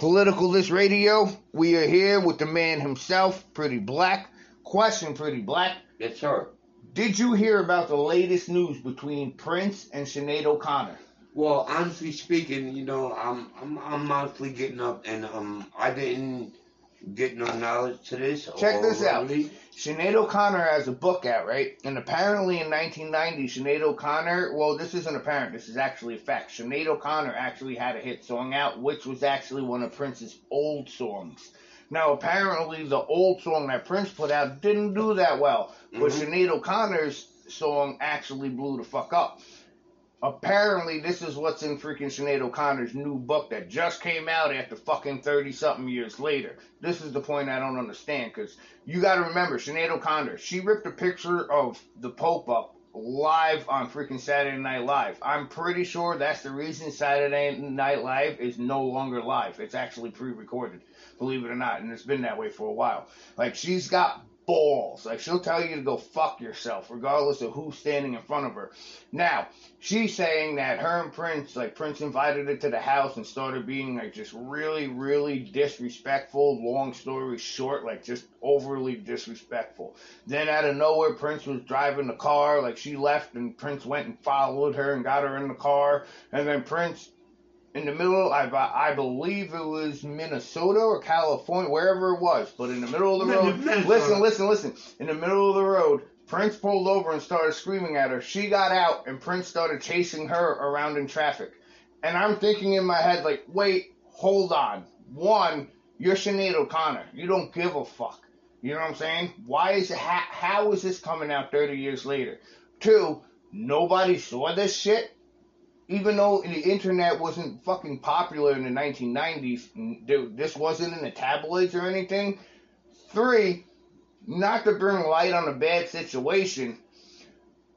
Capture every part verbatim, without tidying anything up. Political List Radio. We are here with the man himself, Pretty Black. Question, Pretty Black. Yes, sir. Did you hear about the latest news between Prince and Sinead O'Connor? Well, honestly speaking, you know, I'm I'm I'm mostly getting up, and um, I didn't get no knowledge to this. Check this really. out. Sinead O'Connor has a book out, right? And apparently in nineteen ninety, Sinead O'Connor, well, this isn't apparent, this is actually a fact. Sinead O'Connor actually had a hit song out, which was actually one of Prince's old songs. Now, apparently the old song that Prince put out didn't do that well, but mm-hmm. Sinead O'Connor's song actually blew the fuck up. Apparently, this is what's in freaking Sinead O'Connor's new book that just came out after fucking thirty-something years later. This is the point I don't understand, because you got to remember, Sinead O'Connor, she ripped a picture of the Pope up live on freaking Saturday Night Live. I'm pretty sure that's the reason Saturday Night Live is no longer live. It's actually pre-recorded, believe it or not, and it's been that way for a while. Like, she's got balls. Like, she'll tell you to go fuck yourself, regardless of who's standing in front of her. Now, she's saying that her and Prince, like, Prince invited her to the house and started being, like, just really, really disrespectful, long story short, like, just overly disrespectful. Then, out of nowhere, Prince was driving the car, like, she left, and Prince went and followed her and got her in the car, and then Prince, in the middle, I, I believe it was Minnesota or California, wherever it was. But in the middle of the road, listen, listen, listen. In the middle of the road, Prince pulled over and started screaming at her. She got out, and Prince started chasing her around in traffic. And I'm thinking in my head, like, wait, hold on. One, you're Sinead O'Connor. You don't give a fuck. You know what I'm saying? Why is it, how, how is this coming out thirty years later? Two, nobody saw this shit. Even though the internet wasn't fucking popular in the nineteen nineties, dude, this wasn't in the tabloids or anything. Three, not to bring light on a bad situation,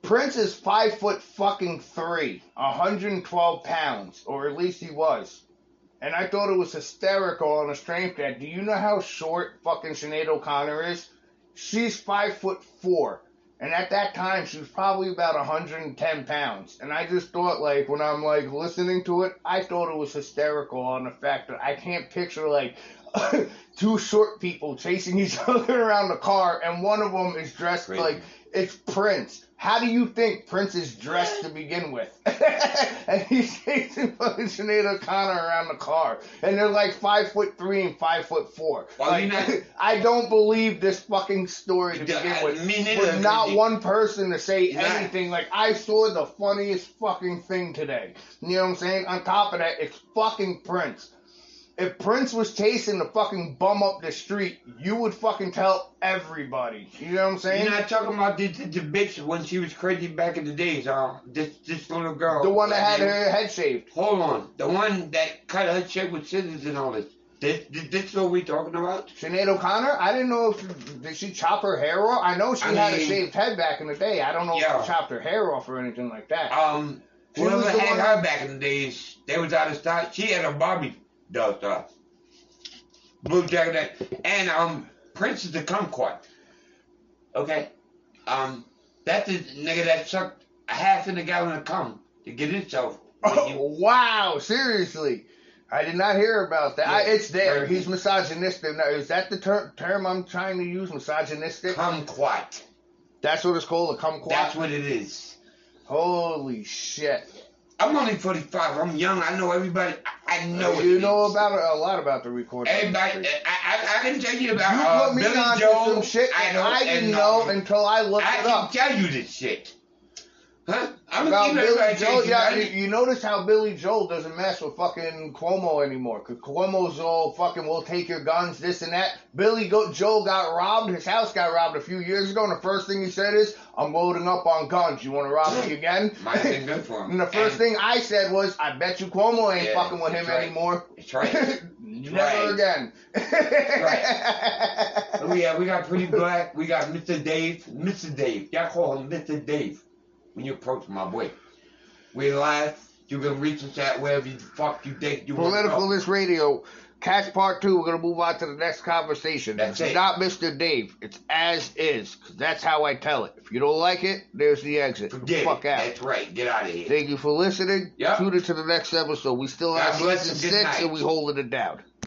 Prince is five foot fucking three, one hundred twelve pounds, or at least he was. And I thought it was hysterical on the strength that, do you know how short fucking Sinead O'Connor is? She's five foot four. And at that time, she was probably about one hundred ten pounds. And I just thought, like, when I'm, like, listening to it, I thought it was hysterical on the fact that I can't picture, like, two short people chasing each other around the car, and one of them is dressed Crazy. like it's Prince. How do you think Prince is dressed to begin with? And he's chasing fucking Sinead O'Connor around the car. And they're like five foot three and five foot four. Well, like, not, I don't believe this fucking story to begin I with. Mean, with not mean, one person to say anything. Not. Like, I saw the funniest fucking thing today. You know what I'm saying? On top of that, it's fucking Prince. If Prince was chasing the fucking bum up the street, you would fucking tell everybody. You know what I'm saying? You're not talking about the, the, the bitch when she was crazy back in the days, uh, this, this little girl. The one that had her head shaved. Hold on. The one that cut her shit with scissors and all this. This, this, this is what we talking about? Sinead O'Connor? I didn't know if she, did she chop her hair off? I know she I had mean, a shaved head back in the day. I don't know yeah. if she chopped her hair off or anything like that. Um, she Whoever had her back in the days, they was out of stock. She had a Barbie. Does uh, blue jacket, and um Prince is the kumquat. Okay, um that's the nigga that sucked a half in a gallon of cum to get himself. Oh, you... Wow, seriously, I did not hear about that. Yeah, I, it's there. He's misogynistic. Now, is that the ter- term I'm trying to use? Misogynistic. Kumquat. That's what it's called. A kumquat. That's what it is. Holy shit. I'm only forty-five. I'm young. I know everybody. I know you it know is. about a lot about the recording. Everybody, I, I, I can tell you about. You uh, put me Billy on Joel, some shit I, don't, I didn't know until I looked I it up. I can tell you this shit, huh? I'm about Billy Joel. Yeah, you, you notice how Billy Joel doesn't mess with fucking Cuomo anymore, because Cuomo's all fucking "we'll take your guns," this and that. Billy go, Joel got robbed. His house got robbed a few years ago, and the first thing he said is, "I'm loading up on guns. You want to rob me again?" Might have been good for him. And the first and thing I said was, "I bet you Cuomo ain't yeah, fucking with him right. anymore." It's right. It's Never right. again. Right. So yeah, we got Pretty Black. We got Mister Dave. Mister Dave. Y'all call him Mister Dave when you approach my boy. We laugh. You can reach us at wherever the fuck you think you want to go. Political List Radio. Catch part two. We're going to move on to the next conversation. That's it's it. Not Mister Dave. It's as is. Because that's how I tell it. If you don't like it, there's the exit. Forget fuck it. Out. That's right. Get out of here. Thank you for listening. Yep. Tune into the next episode. We still have season six, and we holding it down.